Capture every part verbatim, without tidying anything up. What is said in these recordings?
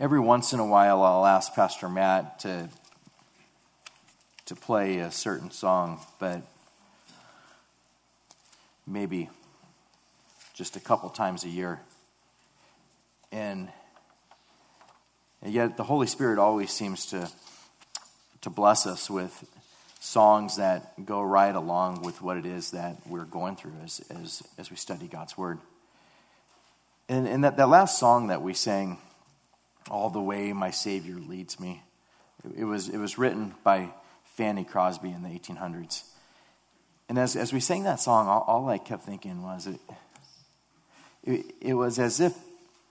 every once in a while I'll ask Pastor Matt to to play a certain song, but maybe just a couple times a year. And, and yet the Holy Spirit always seems to to bless us with songs that go right along with what it is that we're going through as as, as we study God's Word. And, and that, that last song that we sang, All the Way My Savior Leads Me, it, it was it was written by Fanny Crosby in the eighteen hundreds. And as as we sang that song, all, all I kept thinking was, it, it it was as if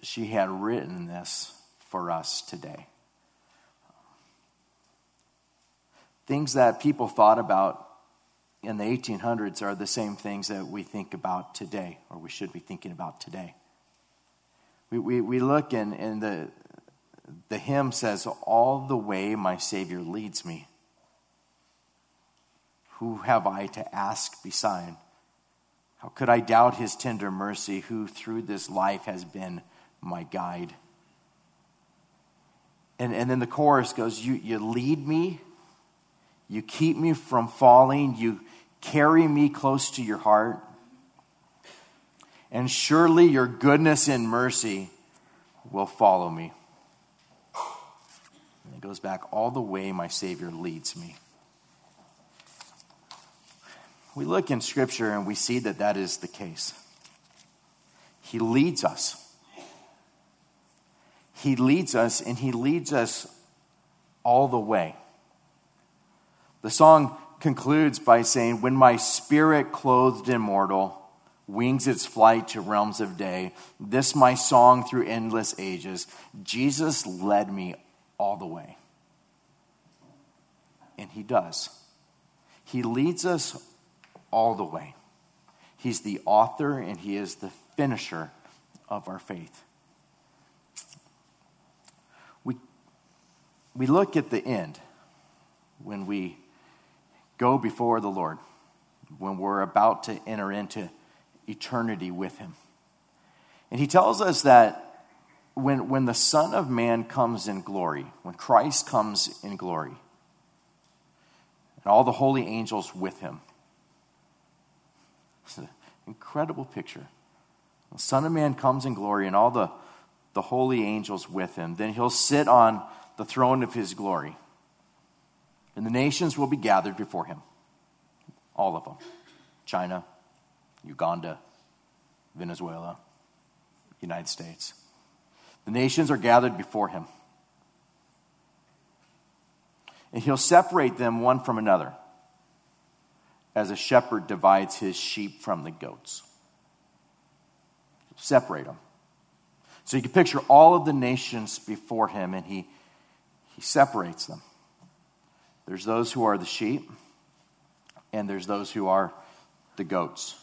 she had written this for us today. Things that people thought about in the eighteen hundreds are the same things that we think about today, or we should be thinking about today. We we, we look and, and the the hymn says, "All the way my Savior leads me. Who have I to ask beside? How could I doubt his tender mercy, who through this life has been my guide?" And and then the chorus goes, You you lead me, you keep me from falling, you carry me close to your heart, and surely your goodness and mercy will follow me. And it goes back, all the way my Savior leads me. We look in Scripture and we see that that is the case. He leads us. He leads us, and he leads us all the way. The song concludes by saying, "When my spirit, clothed immortal, wings its flight to realms of day, this my song through endless ages, Jesus led me all the way." And he does. He leads us all the way. He's the author and he is the finisher of our faith. We, we look at the end when we go before the Lord, when we're about to enter into eternity with him. And he tells us that when, when the Son of Man comes in glory, when Christ comes in glory, and all the holy angels with him, it's an incredible picture. The Son of Man comes in glory and all the, the holy angels with him. Then he'll sit on the throne of his glory. And the nations will be gathered before him. All of them. China, Uganda, Venezuela, United States. The nations are gathered before him. And he'll separate them one from another, as a shepherd divides his sheep from the goats. Separate them. So you can picture all of the nations before him, and he, he separates them. There's those who are the sheep, and there's those who are the goats.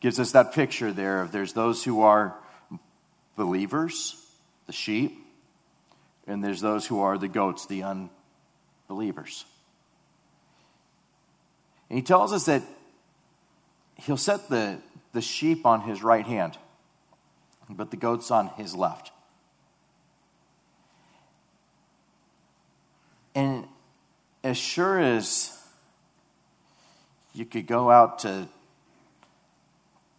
Gives us that picture there of there's those who are believers, the sheep, and there's those who are the goats, the unbelievers. And he tells us that he'll set the, the sheep on his right hand, but the goats on his left. And as sure as you could go out to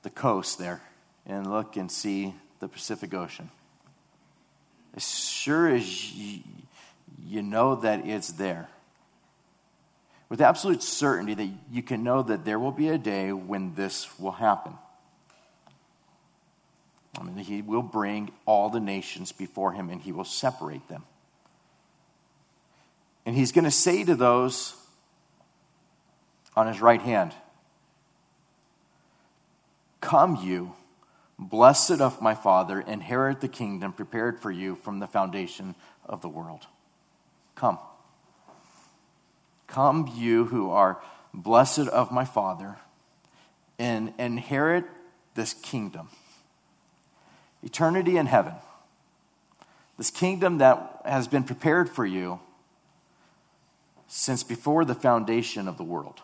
the coast there and look and see the Pacific Ocean, as sure as you, you know that it's there, with absolute certainty that you can know that there will be a day when this will happen. I mean, he will bring all the nations before him and he will separate them. And he's going to say to those on his right hand, "Come you, blessed of my Father, inherit the kingdom prepared for you from the foundation of the world. Come. Come, you who are blessed of my Father, and inherit this kingdom." Eternity in heaven. This kingdom that has been prepared for you since before the foundation of the world.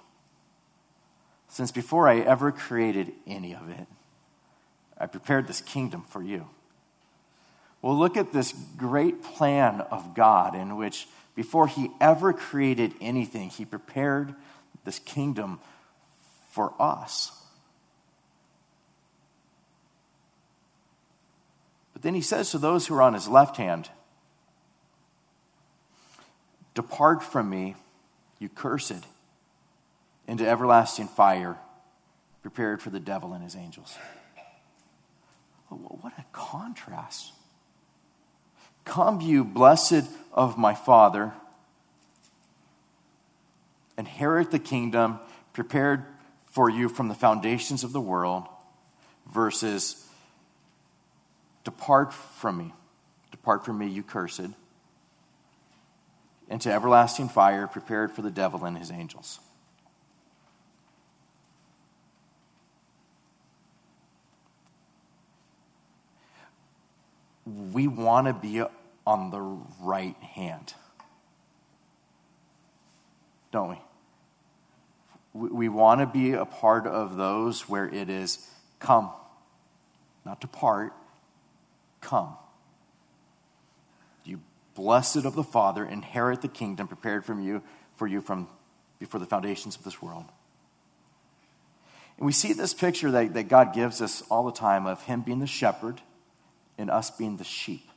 Since before I ever created any of it, I prepared this kingdom for you. we'll look at this great plan of God in which before he ever created anything, he prepared this kingdom for us. But then he says to those who are on his left hand, "Depart from me, you cursed, into everlasting fire, prepared for the devil and his angels." What a contrast. "Come, you blessed of my Father, inherit the kingdom prepared for you from the foundations of the world," versus "Depart from me, depart from me, you cursed, into everlasting fire, prepared for the devil and his angels." We want to be on the right hand, don't we? We want to be a part of those where it is come, not depart, come. "Blessed of the Father, inherit the kingdom prepared from you, for you from before the foundations of this world." And we see this picture that, that God gives us all the time of him being the shepherd and us being the sheep.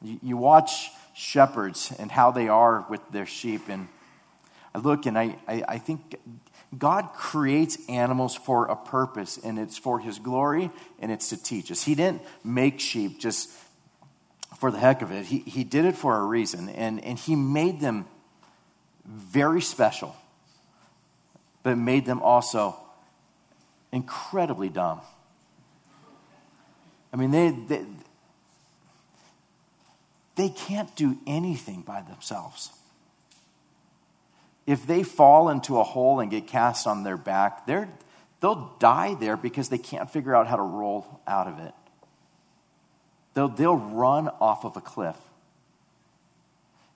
You, you watch shepherds and how they are with their sheep. And I look and I, I, I think God creates animals for a purpose, and it's for his glory, and it's to teach us. He didn't make sheep just for the heck of it. He he did it for a reason, and, and he made them very special, but made them also incredibly dumb. I mean, they they, they can't do anything by themselves. If they fall into a hole and get cast on their back, they're they'll die there because they can't figure out how to roll out of it. They'll, they'll run off of a cliff.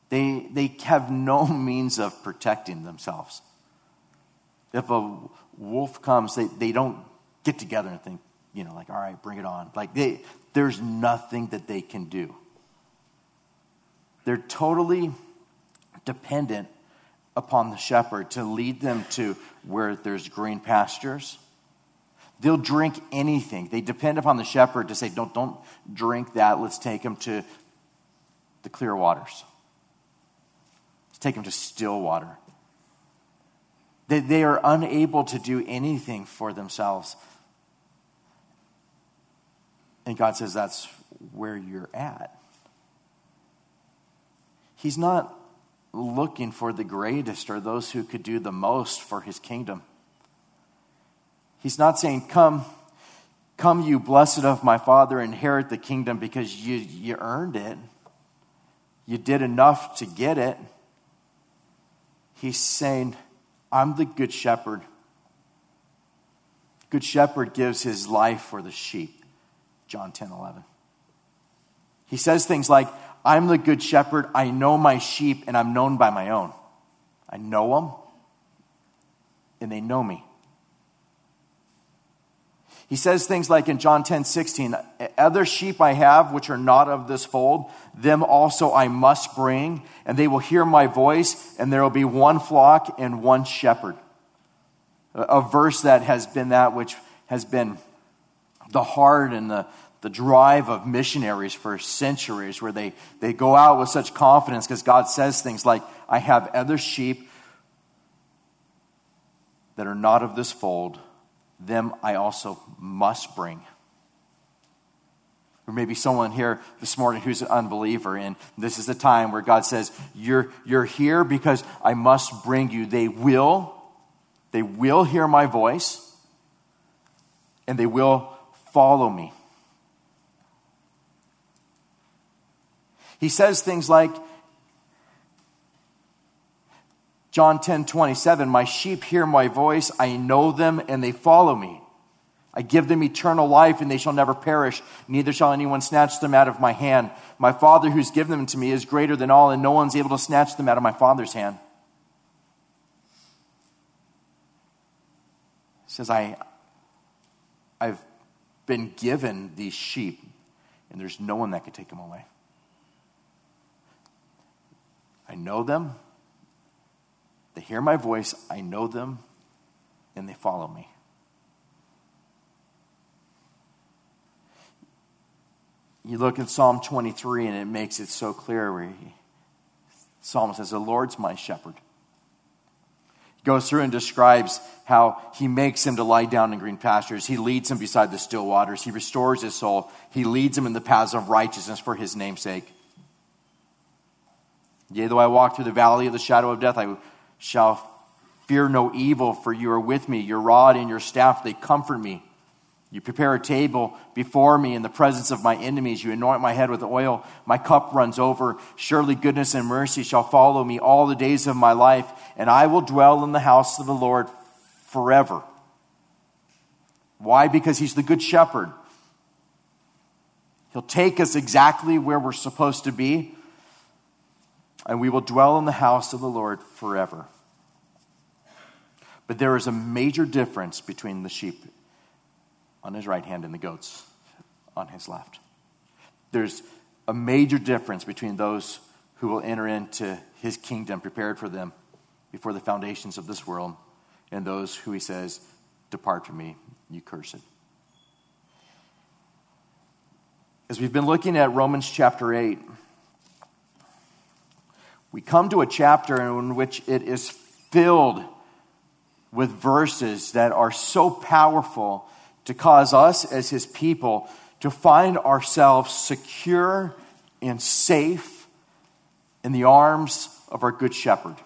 They, they have no means of protecting themselves. If a wolf comes, they, they don't get together and think, you know, like, all right, bring it on. Like, they, there's nothing that they can do. They're totally dependent upon the shepherd to lead them to where there's green pastures. They'll drink anything. They depend upon the shepherd to say, don't, don't drink that. Let's take them to the clear waters. Let's take them to still water. They, they are unable to do anything for themselves. And God says, that's where you're at. He's not looking for the greatest or those who could do the most for his kingdom. He's not saying, come, come, you blessed of my Father, inherit the kingdom because you, you earned it. You did enough to get it. He's saying, I'm the good shepherd. Good shepherd gives his life for the sheep, John ten eleven. He says things like, I'm the good shepherd. I know my sheep, and I'm known by my own. I know them, and they know me. He says things like in John ten sixteen, other sheep I have which are not of this fold, them also I must bring, and they will hear my voice, and there will be one flock and one shepherd. A verse that has been that which has been the heart and the, the drive of missionaries for centuries, where they, they go out with such confidence because God says things like, I have other sheep that are not of this fold, them I also must bring. Or maybe someone here this morning who's an unbeliever, and this is the time where God says, you're, you're here because I must bring you. They will, they will hear my voice, and they will follow me. He says things like, John ten twenty-seven, my sheep hear my voice, I know them, and they follow me. I give them eternal life, and they shall never perish, neither shall anyone snatch them out of my hand. My Father who's given them to me is greater than all, and no one's able to snatch them out of my Father's hand. He says, I, I've been given these sheep, and there's no one that could take them away. I know them. They hear my voice. I know them, and they follow me. You look in Psalm twenty-three, and it makes it so clear where he, Psalm says, the Lord's my shepherd. He goes through and describes how he makes him to lie down in green pastures. He leads him beside the still waters. He restores his soul. He leads him in the paths of righteousness for his name's sake. Yea, though I walk through the valley of the shadow of death, I shall fear no evil, for you are with me. Your rod and your staff, they comfort me. You prepare a table before me in the presence of my enemies. You anoint my head with oil. My cup runs over. Surely goodness and mercy shall follow me all the days of my life, and I will dwell in the house of the Lord forever. Why? Because he's the good shepherd. He'll take us exactly where we're supposed to be, and we will dwell in the house of the Lord forever. But there is a major difference between the sheep on his right hand and the goats on his left. There's a major difference between those who will enter into his kingdom prepared for them before the foundations of this world and those who he says, depart from me, you cursed. As we've been looking at Romans chapter eight, we come to a chapter in which it is filled with verses that are so powerful to cause us as his people to find ourselves secure and safe in the arms of our good shepherd.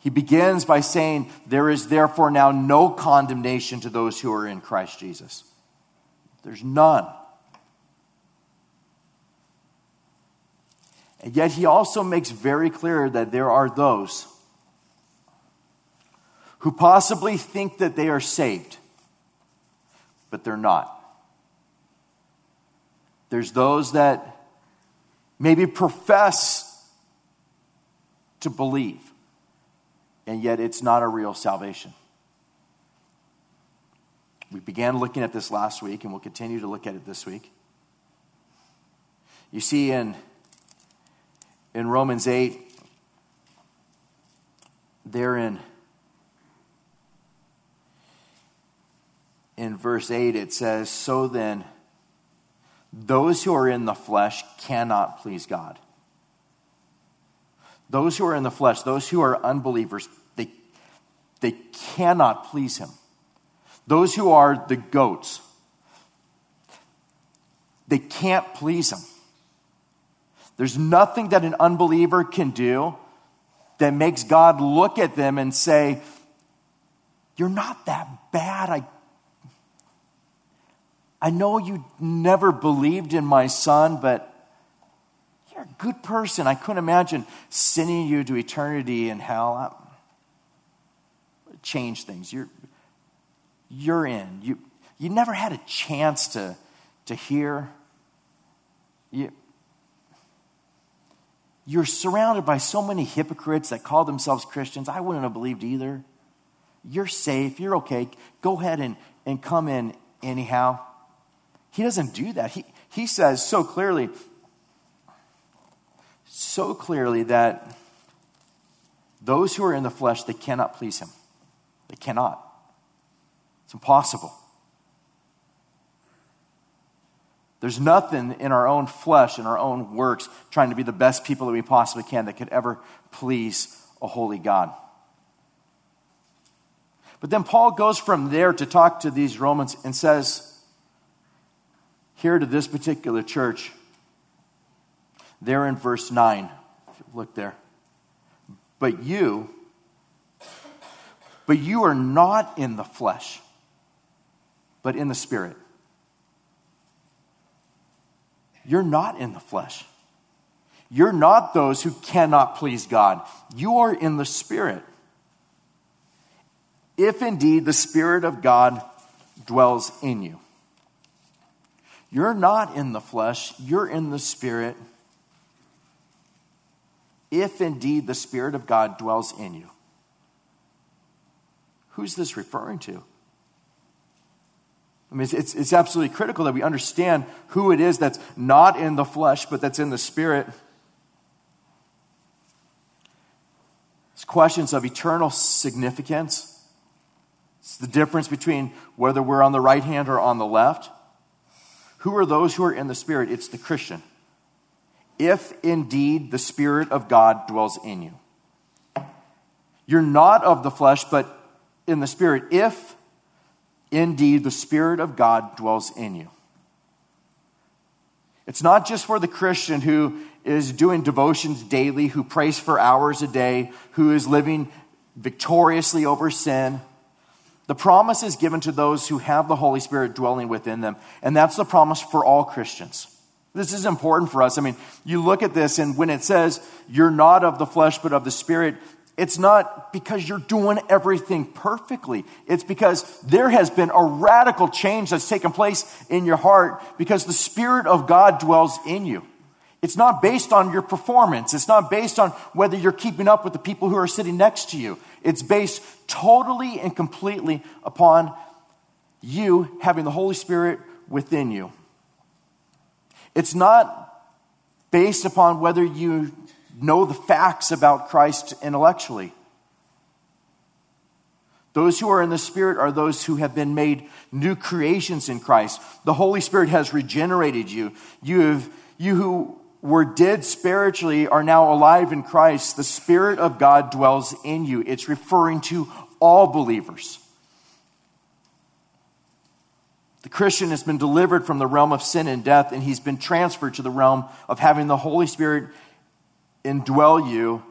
He begins by saying, there is therefore now no condemnation to those who are in Christ Jesus. There's none. And yet he also makes very clear that there are those who possibly think that they are saved, but they're not. There's those that maybe profess to believe, and yet it's not a real salvation. We began looking at this last week, and we'll continue to look at it this week. You see, in, in Romans eight, they're in... In verse eight, it says, so then, those who are in the flesh cannot please God. Those who are in the flesh, those who are unbelievers, they, they cannot please him. Those who are the goats, they can't please him. There's nothing that an unbeliever can do that makes God look at them and say, you're not that bad, I I know you never believed in my son, but you're a good person. I couldn't imagine sending you to eternity in hell. Change things. You're, you're in. You, you never had a chance to, to hear. You, you're surrounded by so many hypocrites that call themselves Christians. I wouldn't have believed either. You're safe. You're okay. Go ahead and, and come in anyhow. He doesn't do that. He he says so clearly, so clearly that those who are in the flesh, they cannot please him. They cannot. It's impossible. There's nothing in our own flesh, in our own works, trying to be the best people that we possibly can that could ever please a holy God. But then Paul goes from there to talk to these Romans and says, here to this particular church, there in verse nine, look there. But you, but you are not in the flesh, but in the spirit. You're not in the flesh. You're not those who cannot please God. You are in the spirit. If indeed the Spirit of God dwells in you. You're not in the flesh, you're in the spirit. If indeed the Spirit of God dwells in you. Who's this referring to? I mean, it's, it's, it's absolutely critical that we understand who it is that's not in the flesh, but that's in the spirit. It's questions of eternal significance. It's the difference between whether we're on the right hand or on the left. Who are those who are in the spirit? It's the Christian. If indeed the Spirit of God dwells in you. You're not of the flesh, but in the Spirit, if indeed the Spirit of God dwells in you. It's not just for the Christian who is doing devotions daily, who prays for hours a day, who is living victoriously over sin. The promise is given to those who have the Holy Spirit dwelling within them, and that's the promise for all Christians. This is important for us. I mean, you look at this, and when it says, you're not of the flesh, but of the Spirit, it's not because you're doing everything perfectly. It's because there has been a radical change that's taken place in your heart because the Spirit of God dwells in you. It's not based on your performance. It's not based on whether you're keeping up with the people who are sitting next to you. It's based totally and completely upon you having the Holy Spirit within you. It's not based upon whether you know the facts about Christ intellectually. Those who are in the Spirit are those who have been made new creations in Christ. The Holy Spirit has regenerated you. You have, you who were dead spiritually are now alive in Christ. The Spirit of God dwells in you. It's referring to all believers. The Christian has been delivered from the realm of sin and death, and he's been transferred to the realm of having the Holy Spirit indwell you,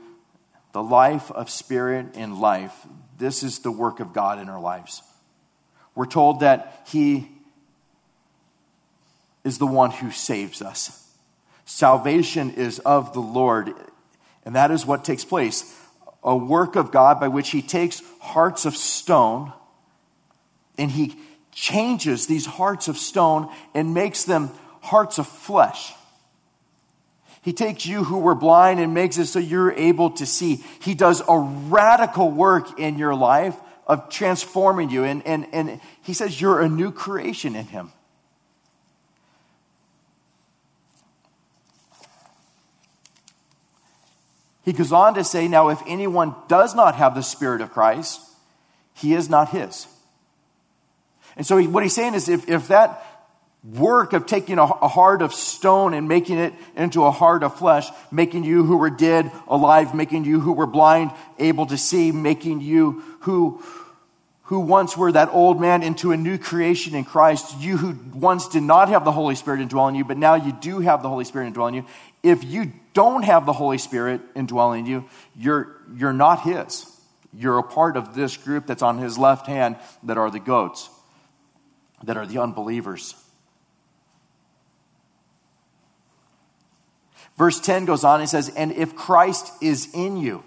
the life of spirit in life. This is the work of God in our lives. We're told that he is the one who saves us. Salvation is of the Lord, and that is what takes place. A work of God by which he takes hearts of stone, and he changes these hearts of stone and makes them hearts of flesh. He takes you who were blind and makes it so you're able to see. He does a radical work in your life of transforming you. And, and, and he says you're a new creation in him. He goes on to say, now if anyone does not have the Spirit of Christ, he is not his. And so what he's saying is if, if that work of taking a, a heart of stone and making it into a heart of flesh, making you who were dead alive, making you who were blind able to see, making you who, who once were that old man into a new creation in Christ, you who once did not have the Holy Spirit indwelling you, but now you do have the Holy Spirit indwelling you. If you don't have the Holy Spirit indwelling you, you're, you're not his. You're a part of this group that's on his left hand that are the goats, that are the unbelievers. Verse ten goes on and says, and if Christ is in you,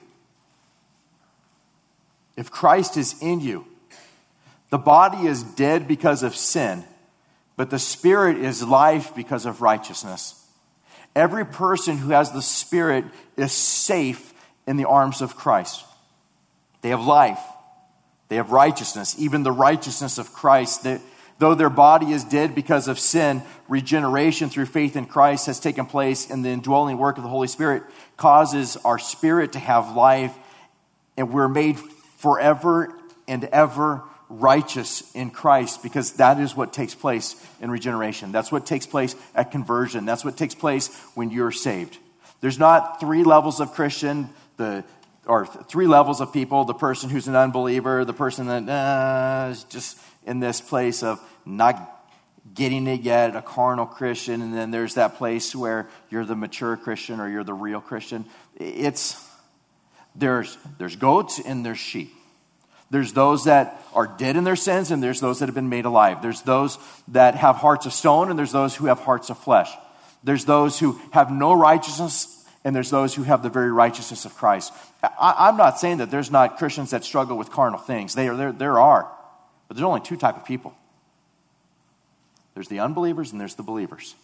if Christ is in you, the body is dead because of sin, but the spirit is life because of righteousness. Every person who has the spirit is safe in the arms of Christ. They have life. They have righteousness, even the righteousness of Christ. That though their body is dead because of sin, regeneration through faith in Christ has taken place, and the indwelling work of the Holy Spirit causes our spirit to have life, and we're made forever and ever righteous in Christ, because that is what takes place in regeneration. That's what takes place at conversion. That's what takes place when you're saved. There's not three levels of Christian, the or three levels of people, the person who's an unbeliever, the person that uh, is just in this place of not getting it yet, a carnal Christian, and then there's that place where you're the mature Christian or you're the real Christian. It's there's there's goats and there's sheep. There's those that are dead in their sins, and there's those that have been made alive. There's those that have hearts of stone, and there's those who have hearts of flesh. There's those who have no righteousness, and there's those who have the very righteousness of Christ. I, I'm not saying that there's not Christians that struggle with carnal things. They are, there, there are. But there's only two types of people. There's the unbelievers and there's the believers.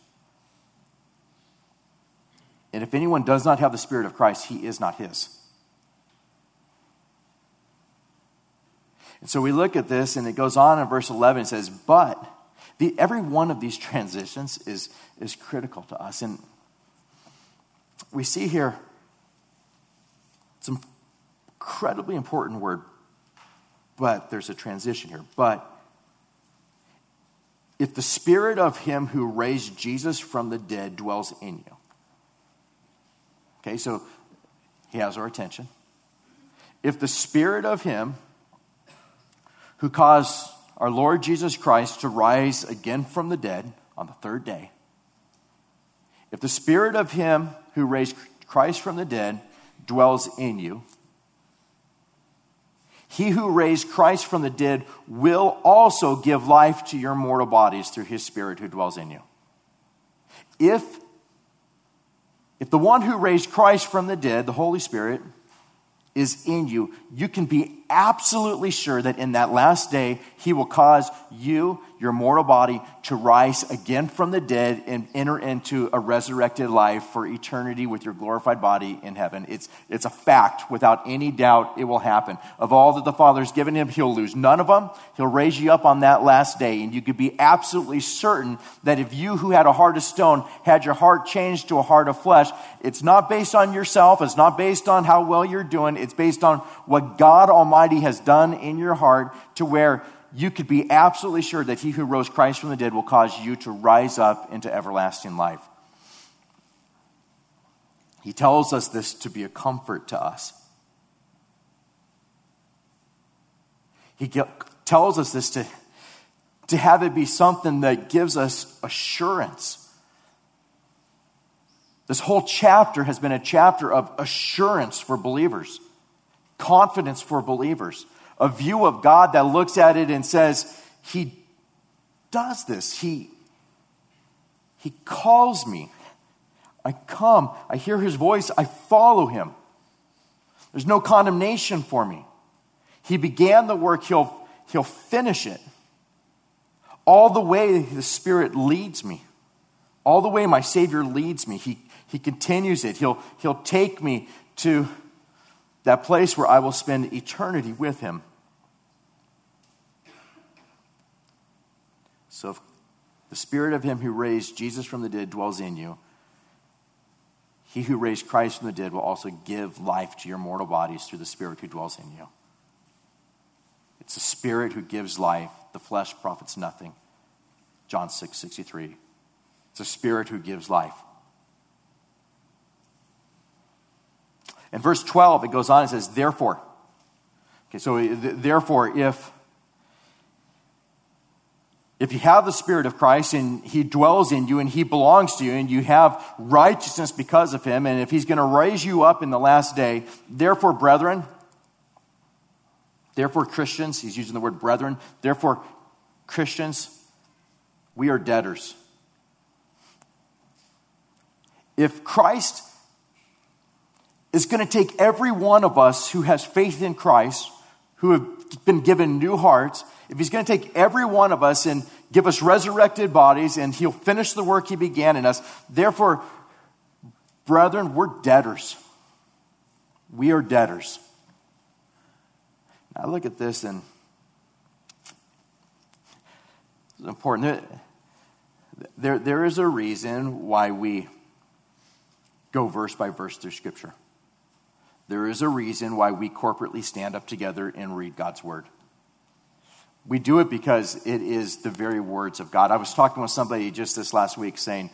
And if anyone does not have the Spirit of Christ, he is not his. And so we look at this, and it goes on in verse eleven. It says, but The, every one of these transitions is, is critical to us. And we see here some incredibly important word, but there's a transition here. But if the spirit of him who raised Jesus from the dead dwells in you. Okay, so he has our attention. If the spirit of him who caused our Lord Jesus Christ to rise again from the dead on the third day, if the spirit of him who raised Christ from the dead dwells in you, he who raised Christ from the dead will also give life to your mortal bodies through his spirit who dwells in you. If, if the one who raised Christ from the dead, the Holy Spirit, is in you, you can be absolutely sure that in that last day, he will cause you, your mortal body, to rise again from the dead and enter into a resurrected life for eternity with your glorified body in heaven. It's, it's a fact. Without any doubt, it will happen. Of all that the Father's given him, he'll lose none of them. He'll raise you up on that last day, and you could be absolutely certain that if you who had a heart of stone had your heart changed to a heart of flesh, it's not based on yourself. It's not based on how well you're doing. It's based on what God Almighty has done in your heart, to where you could be absolutely sure that he who rose Christ from the dead will cause you to rise up into everlasting life. He tells us this to be a comfort to us. He tells us this to, to have it be something that gives us assurance. This whole chapter has been a chapter of assurance for believers, confidence for believers, a view of God that looks at it and says, he does this. He, he calls me. I come. I hear his voice. I follow him. There's no condemnation for me. He began the work. He'll, he'll finish it. All the way the Spirit leads me. All the way my Savior leads me. He, he continues it. He'll, he'll take me to that place where I will spend eternity with him. So if the spirit of him who raised Jesus from the dead dwells in you, he who raised Christ from the dead will also give life to your mortal bodies through the spirit who dwells in you. It's the spirit who gives life. The flesh profits nothing. John six sixty-three. It's the spirit who gives life. In verse twelve, it goes on and says, therefore. Okay, so therefore, if, if you have the Spirit of Christ and he dwells in you and he belongs to you and you have righteousness because of him, and if he's going to raise you up in the last day, therefore, brethren, therefore, Christians, he's using the word brethren, therefore, Christians, we are debtors. If Christ is going to take every one of us who has faith in Christ, who have been given new hearts, if he's going to take every one of us and give us resurrected bodies, and he'll finish the work he began in us, therefore, brethren, we're debtors. We are debtors. I look at this, and it's important. There, there is a reason why we go verse by verse through Scripture. There is a reason why we corporately stand up together and read God's word. We do it because it is the very words of God. I was talking with somebody just this last week saying,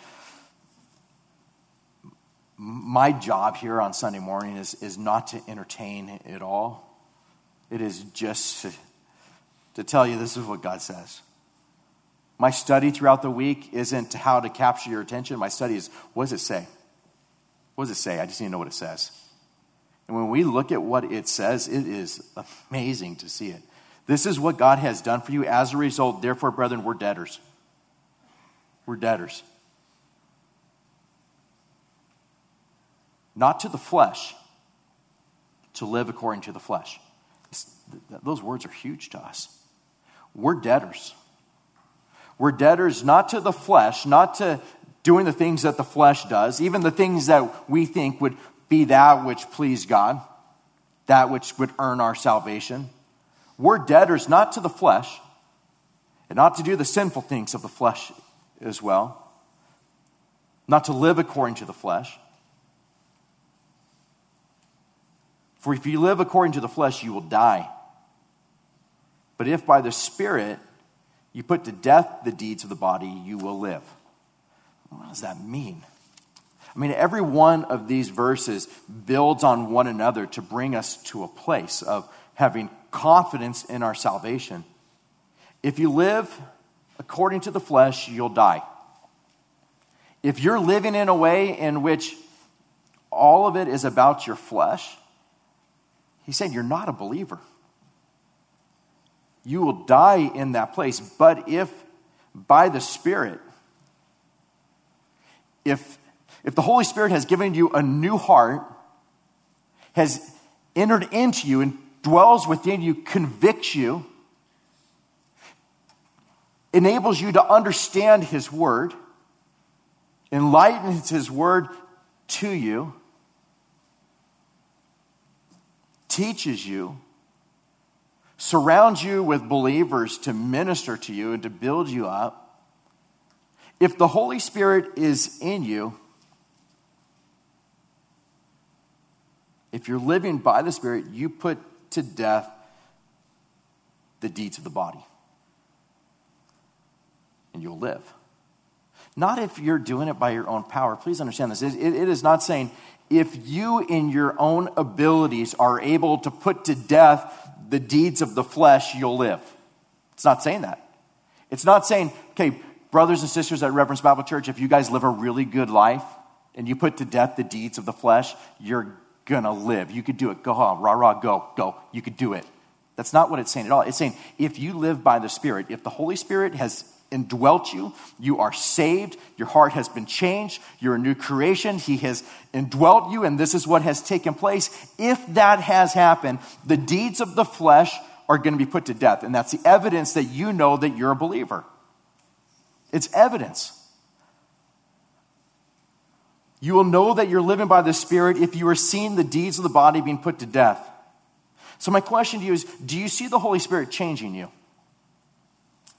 my job here on Sunday morning is, is not to entertain at all. It is just to, to tell you this is what God says. My study throughout the week isn't how to capture your attention. My study is, what does it say? What does it say? I just need to know what it says. And when we look at what it says, it is amazing to see it. This is what God has done for you. As a result, therefore, brethren, we're debtors. We're debtors. Not to the flesh, to live according to the flesh. It's, those words are huge to us. We're debtors. We're debtors not to the flesh, not to doing the things that the flesh does, even the things that we think would be that which please God, that which would earn our salvation. We're debtors not to the flesh, and not to do the sinful things of the flesh as well, not to live according to the flesh. For if you live according to the flesh, you will die. But if by the Spirit you put to death the deeds of the body, you will live. What does that mean? I mean, every one of these verses builds on one another to bring us to a place of having confidence in our salvation. If you live according to the flesh, you'll die. If you're living in a way in which all of it is about your flesh, he said you're not a believer. You will die in that place. But if by the Spirit, if if the Holy Spirit has given you a new heart, has entered into you and dwells within you, convicts you, enables you to understand his word, enlightens his word to you, teaches you, surrounds you with believers to minister to you and to build you up. If the Holy Spirit is in you, if you're living by the Spirit, you put to death the deeds of the body. And you'll live. Not if you're doing it by your own power. Please understand this. It, it is not saying if you in your own abilities are able to put to death the deeds of the flesh, you'll live. It's not saying that. It's not saying, okay, brothers and sisters at Reverence Bible Church, if you guys live a really good life and you put to death the deeds of the flesh, you're gonna live. You could do it. Go on, rah, rah, go, go. You could do it. That's not what it's saying at all. It's saying if you live by the Spirit, if the Holy Spirit has indwelt you, you are saved, your heart has been changed, you're a new creation, he has indwelt you, and this is what has taken place. If that has happened, the deeds of the flesh are going to be put to death, and that's the evidence that you know that you're a believer. It's evidence. You will know that you're living by the Spirit if you are seeing the deeds of the body being put to death. So my question to you is, do you see the Holy Spirit changing you?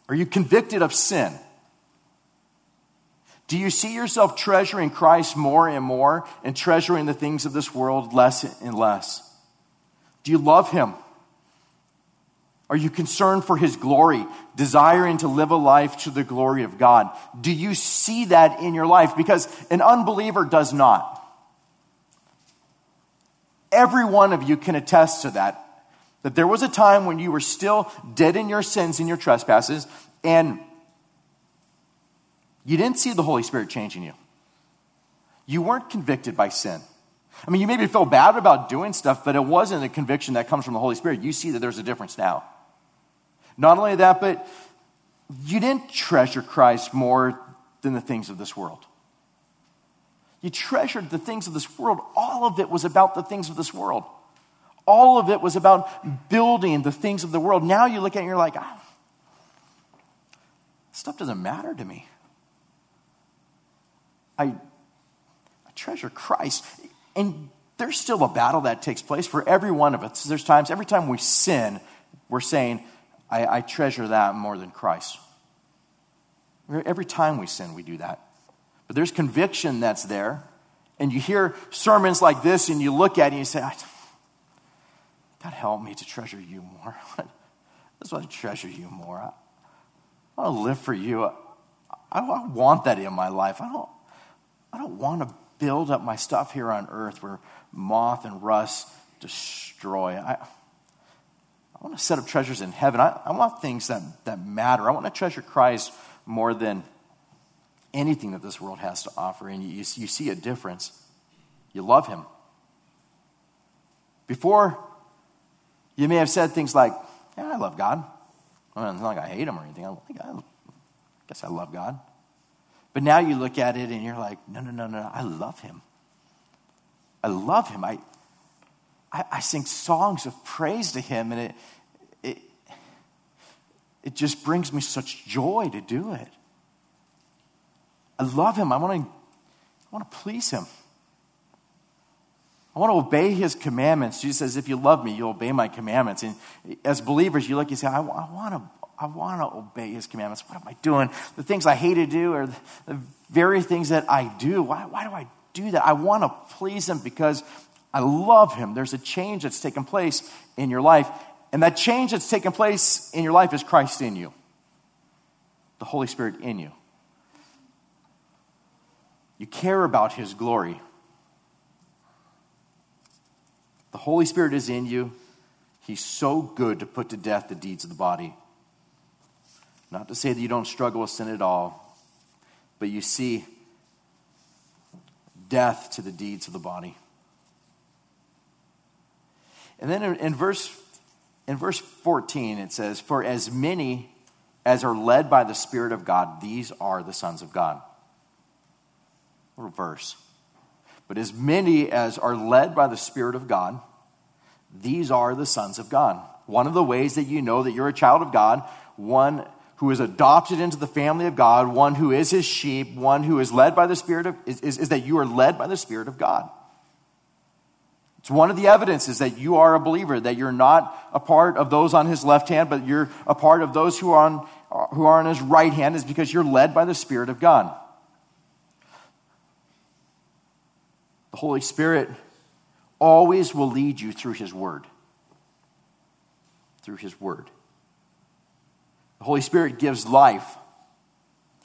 Are you convicted of sin? Do you see yourself treasuring Christ more and more and treasuring the things of this world less and less? Do you love him? Are you concerned for his glory, desiring to live a life to the glory of God? Do you see that in your life? Because an unbeliever does not. Every one of you can attest to that. That there was a time when you were still dead in your sins and your trespasses, and you didn't see the Holy Spirit changing you. You weren't convicted by sin. I mean, you maybe feel bad about doing stuff, but it wasn't a conviction that comes from the Holy Spirit. You see that there's a difference now. Not only that, but you didn't treasure Christ more than the things of this world. You treasured the things of this world. All of it was about the things of this world. All of it was about building the things of the world. Now you look at it and you're like, ah, stuff doesn't matter to me. I, I treasure Christ. And there's still a battle that takes place for every one of us. There's times, every time we sin, we're saying, I, I treasure that more than Christ. Every time we sin, we do that. But there's conviction that's there. And you hear sermons like this and you look at it and you say, I God, help me to treasure you more. I just want to treasure you more. I, I want to live for you. I, I, I want that in my life. I don't, I don't want to build up my stuff here on earth where moth and rust destroy. I, I want to set up treasures in heaven. I, I want things that, that matter. I want to treasure Christ more than anything that this world has to offer. And you, you, you see a difference. You love him. Before, you may have said things like, yeah, I love God. I mean, it's not like I hate him or anything. I guess I love God. But now you look at it and you're like, no, no, no, no, I love him. I love him. I I, I sing songs of praise to him, and it, it, it just brings me such joy to do it. I love him. I want to, I want to please him. I want to obey his commandments. Jesus says, if you love me, you'll obey my commandments. And as believers, you look, you say, I, I, want to, I want to obey his commandments. What am I doing? The things I hate to do are the very things that I do. Why, why do I do that? I want to please him because I love him. There's a change that's taken place in your life. And that change that's taken place in your life is Christ in you, the Holy Spirit in you. You care about his glory. The Holy Spirit is in you. He's so good to put to death the deeds of the body. Not to say that you don't struggle with sin at all, but you see death to the deeds of the body. And then in, in verse in verse fourteen, it says, "For as many as are led by the Spirit of God, these are the sons of God." Little verse. But as many as are led by the Spirit of God, these are the sons of God. One of the ways that you know that you're a child of God, one who is adopted into the family of God, one who is his sheep, one who is led by the Spirit of, is, is, is that you are led by the Spirit of God. It's one of the evidences that you are a believer, that you're not a part of those on his left hand, but you're a part of those who are on, who are on his right hand, is because you're led by the Spirit of God. The Holy Spirit always will lead you through his word. Through his word. The Holy Spirit gives life.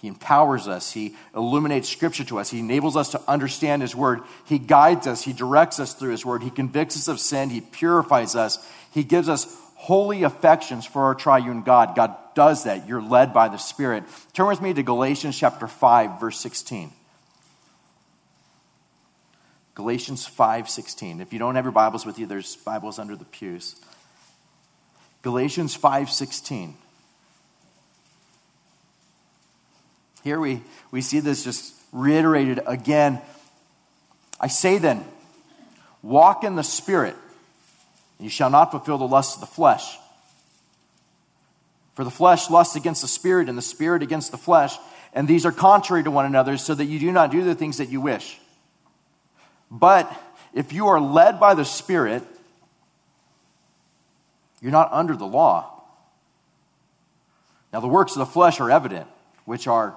He empowers us. He illuminates Scripture to us. He enables us to understand his word. He guides us. He directs us through his word. He convicts us of sin. He purifies us. He gives us holy affections for our triune God. God does that. You're led by the Spirit. Turn with me to Galatians chapter five, verse sixteen. Galatians five sixteen. If you don't have your Bibles with you, there's Bibles under the pews. Galatians five sixteen. Here we, we see this just reiterated again. "I say then, walk in the Spirit, and you shall not fulfill the lusts of the flesh. For the flesh lusts against the Spirit, and the Spirit against the flesh, and these are contrary to one another, so that you do not do the things that you wish. But if you are led by the Spirit, you're not under the law. Now the works of the flesh are evident, which are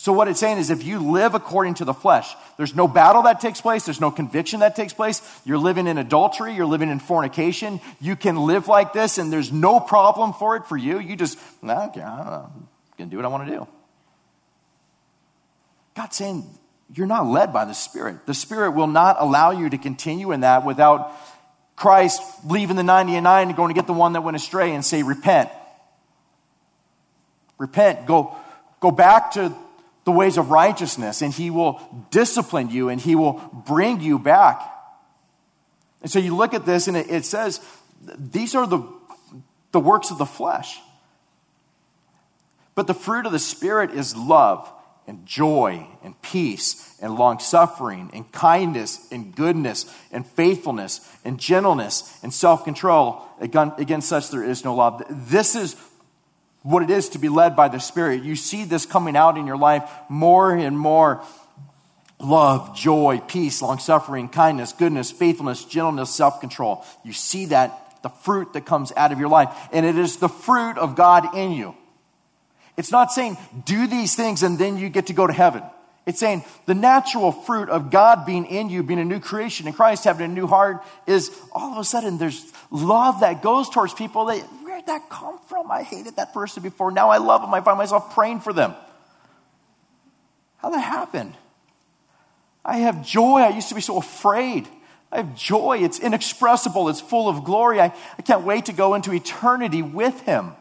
So what it's saying is, if you live according to the flesh, there's no battle that takes place, there's no conviction that takes place, you're living in adultery, you're living in fornication, you can live like this and there's no problem for it for you, you just, nah, okay, I don't know, I'm going to do what I want to do. God's saying, you're not led by the Spirit. The Spirit will not allow you to continue in that without Christ leaving the ninety-nine and going to get the one that went astray and say, repent. Repent. Go, go back to the ways of righteousness, and he will discipline you and he will bring you back. And so you look at this and it, it says, these are the, the works of the flesh. But the fruit of the Spirit is love, and joy, and peace, and long-suffering, and kindness, and goodness, and faithfulness, and gentleness, and self-control. Against such there is no law. This is what it is to be led by the Spirit. You see this coming out in your life more and more. Love, joy, peace, long-suffering, kindness, goodness, faithfulness, gentleness, self-control. You see that, the fruit that comes out of your life. And it is the fruit of God in you. It's not saying do these things and then you get to go to heaven. It's saying the natural fruit of God being in you, being a new creation in Christ, having a new heart, is all of a sudden there's love that goes towards people. That, where'd that come from? I hated that person before. Now I love them. I find myself praying for them. How'd that happen? I have joy. I used to be so afraid. I have joy. It's inexpressible. It's full of glory. I, I can't wait to go into eternity with him.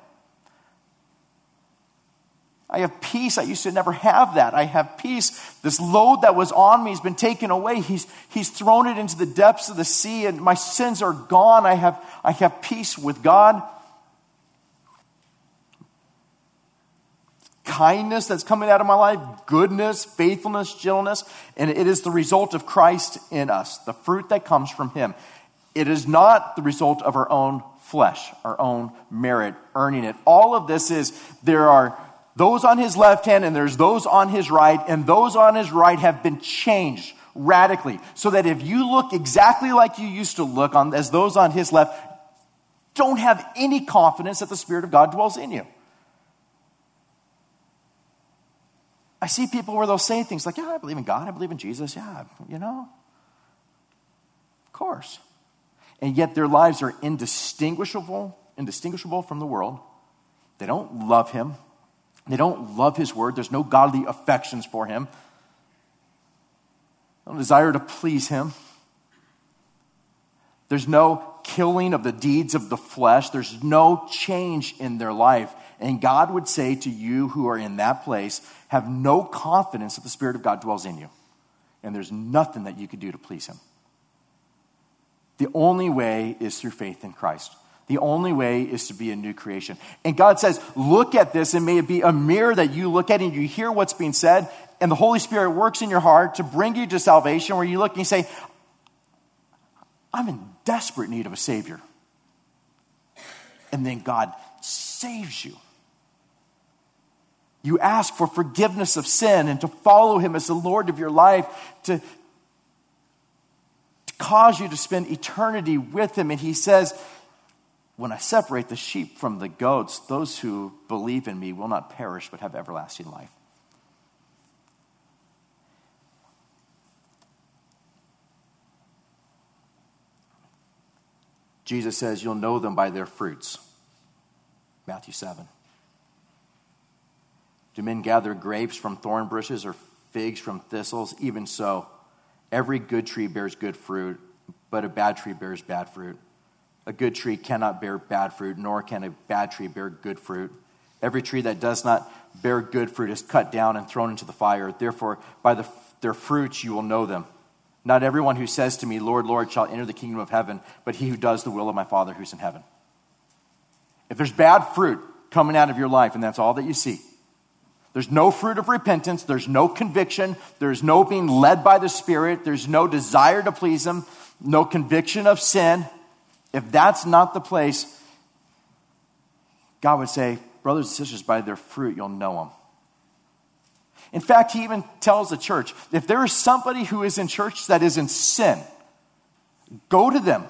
I have peace. I used to never have that. I have peace. This load that was on me has been taken away. He's, he's thrown it into the depths of the sea, and my sins are gone. I have, I have peace with God. kindness that's coming out of my life, goodness, faithfulness, gentleness, and it is the result of Christ in us, the fruit that comes from him. It is not the result of our own flesh, our own merit, earning it. All of this is, there are those on his left hand and there's those on his right, and those on his right have been changed radically, so that if you look exactly like you used to look on as those on his left, don't have any confidence that the Spirit of God dwells in you. I see people where they'll say things like, yeah, I believe in God, I believe in Jesus, yeah, you know, of course. And yet their lives are indistinguishable, indistinguishable from the world. They don't love him. They don't love his word. There's no godly affections for him. No desire to please him. There's no killing of the deeds of the flesh. There's no change in their life. And God would say to you who are in that place, have no confidence that the Spirit of God dwells in you. And there's nothing that you could do to please him. The only way is through faith in Christ. The only way is to be a new creation. And God says, look at this, and may it be a mirror that you look at and you hear what's being said, and the Holy Spirit works in your heart to bring you to salvation, where you look and you say, I'm in desperate need of a Savior. And then God saves you. You ask for forgiveness of sin and to follow him as the Lord of your life, to cause you to spend eternity with him. And he says, when I separate the sheep from the goats, those who believe in me will not perish but have everlasting life. Jesus says, you'll know them by their fruits. Matthew seven. Do men gather grapes from thorn bushes or figs from thistles? Even so, every good tree bears good fruit, but a bad tree bears bad fruit. A good tree cannot bear bad fruit, nor can a bad tree bear good fruit. Every tree that does not bear good fruit is cut down and thrown into the fire. Therefore, by the, their fruits you will know them. Not everyone who says to me, Lord, Lord, shall enter the kingdom of heaven, but he who does the will of my Father who's in heaven. If there's bad fruit coming out of your life and that's all that you see, there's no fruit of repentance. There's no conviction. There's no being led by the Spirit. There's no desire to please him. No conviction of sin. If that's not the place, God would say, brothers and sisters, by their fruit, you'll know them. In fact, he even tells the church, if there is somebody who is in church that is in sin, go to them.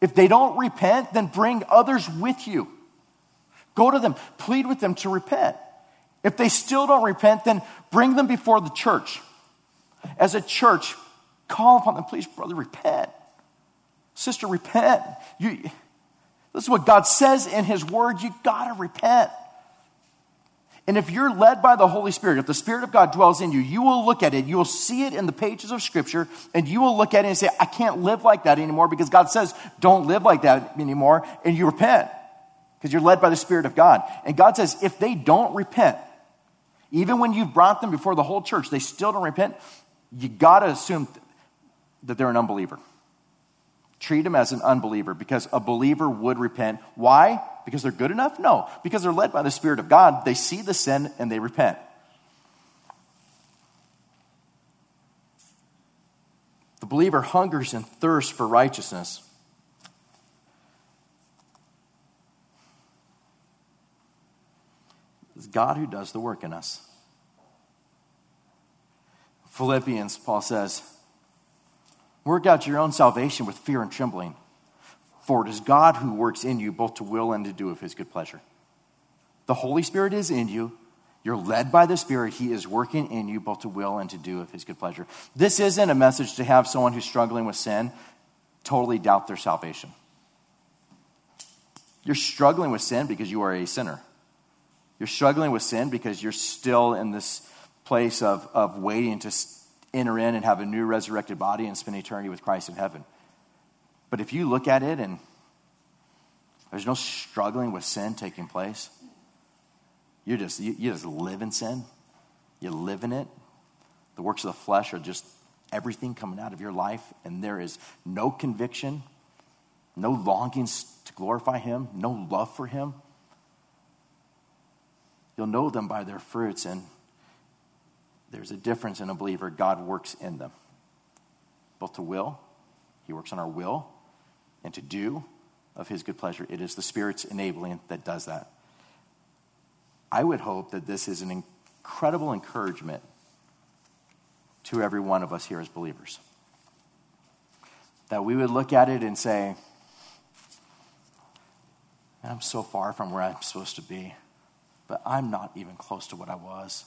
If they don't repent, then bring others with you. Go to them, plead with them to repent. If they still don't repent, then bring them before the church. As a church, call upon them, please, brother, repent. Sister, repent. You, this is what God says in his word, you gotta repent. And if you're led by the Holy Spirit, if the Spirit of God dwells in you, you will look at it, you will see it in the pages of Scripture, and you will look at it and say, I can't live like that anymore, because God says, don't live like that anymore, and you repent. Because you're led by the Spirit of God. And God says, if they don't repent, even when you've brought them before the whole church, they still don't repent, you got to assume th- that they're an unbeliever. Treat them as an unbeliever, because a believer would repent. Why? Because they're good enough? No. Because they're led by the Spirit of God. They see the sin and they repent. The believer hungers and thirsts for righteousness. It's God who does the work in us. Philippians, Paul says, work out your own salvation with fear and trembling, for it is God who works in you both to will and to do of his good pleasure. The Holy Spirit is in you. You're led by the Spirit. He is working in you both to will and to do of his good pleasure. This isn't a message to have someone who's struggling with sin totally doubt their salvation. You're struggling with sin because you are a sinner. You're struggling with sin because you're still in this place of, of waiting to enter in and have a new resurrected body and spend eternity with Christ in heaven. But if you look at it and there's no struggling with sin taking place, you're just, you, you just live in sin. You live in it. The works of the flesh are just everything coming out of your life, and there is no conviction, no longings to glorify him, no love for him. You'll know them by their fruits. And there's a difference in a believer. God works in them, both to will. He works on our will, and to do of his good pleasure. It is the Spirit's enabling that does that. I would hope that this is an incredible encouragement to every one of us here as believers. That we would look at it and say, I'm so far from where I'm supposed to be, but I'm not even close to what I was.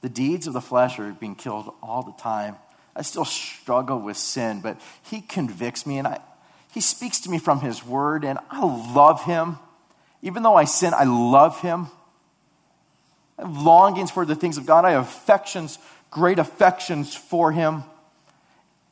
The deeds of the flesh are being killed all the time. I still struggle with sin, but he convicts me, and I, he speaks to me from his word, and I love him. Even though I sin, I love him. I have longings for the things of God. I have affections, great affections for him.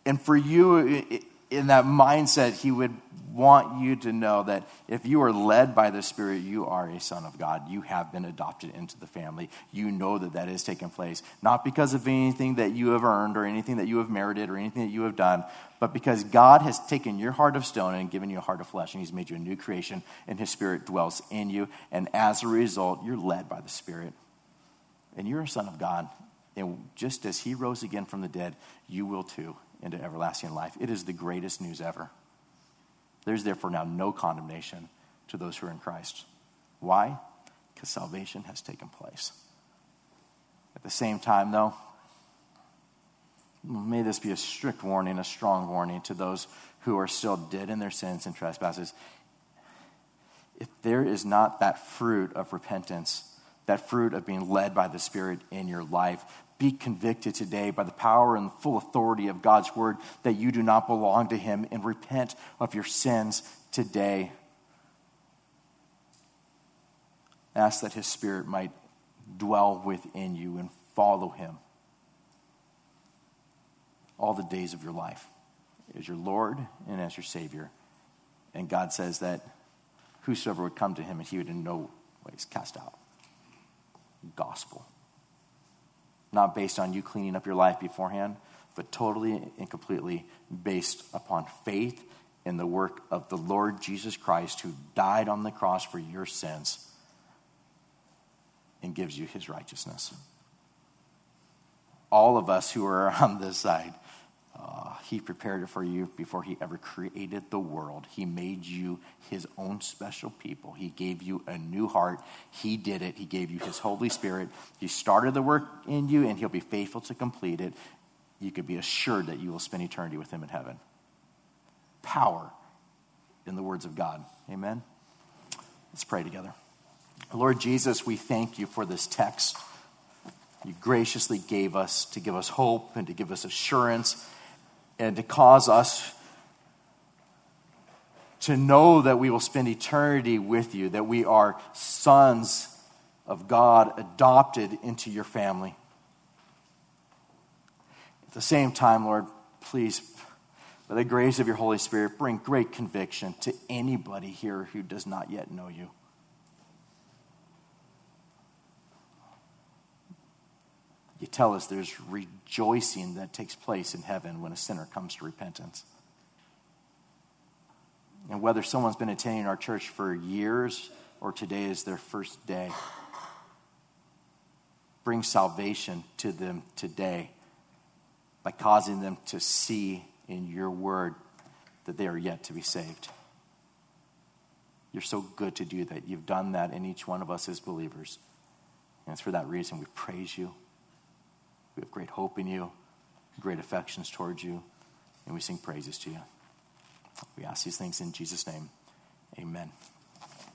And for you, in that mindset, he would want you to know that if you are led by the Spirit, you are a son of God. You have been adopted into the family. You know that that has taken place, not because of anything that you have earned or anything that you have merited or anything that you have done, but because God has taken your heart of stone and given you a heart of flesh, and he's made you a new creation, and his Spirit dwells in you. And as a result, you're led by the Spirit, and you're a son of God. And just as he rose again from the dead, you will too, into everlasting life. It is the greatest news ever. There's therefore now no condemnation to those who are in Christ. Why? Because salvation has taken place. At the same time, though, may this be a strict warning, a strong warning to those who are still dead in their sins and trespasses. If there is not that fruit of repentance, that fruit of being led by the Spirit in your life, be convicted today by the power and full authority of God's word that you do not belong to him, and repent of your sins today. Ask that his Spirit might dwell within you, and follow him all the days of your life as your Lord and as your Savior. And God says that whosoever would come to him, and he would in no ways cast out. Gospel. Not based on you cleaning up your life beforehand, but totally and completely based upon faith in the work of the Lord Jesus Christ, who died on the cross for your sins and gives you his righteousness. All of us who are on this side, uh, he prepared it for you before he ever created the world. He made you his own special people. He gave you a new heart. He did it. He gave you his Holy Spirit. He started the work in you, and he'll be faithful to complete it. You could be assured that you will spend eternity with him in heaven. Power in the words of God. Amen? Let's pray together. Lord Jesus, we thank you for this text you graciously gave us to give us hope and to give us assurance and to cause us to know that we will spend eternity with you, that we are sons of God, adopted into your family. At the same time, Lord, please, by the grace of your Holy Spirit, bring great conviction to anybody here who does not yet know you. You tell us there's rejoicing that takes place in heaven when a sinner comes to repentance. And whether someone's been attending our church for years or today is their first day, bring salvation to them today by causing them to see in your word that they are yet to be saved. You're so good to do that. You've done that in each one of us as believers. And it's for that reason we praise you. We have great hope in you, great affections towards you, and we sing praises to you. We ask these things in Jesus' name. Amen.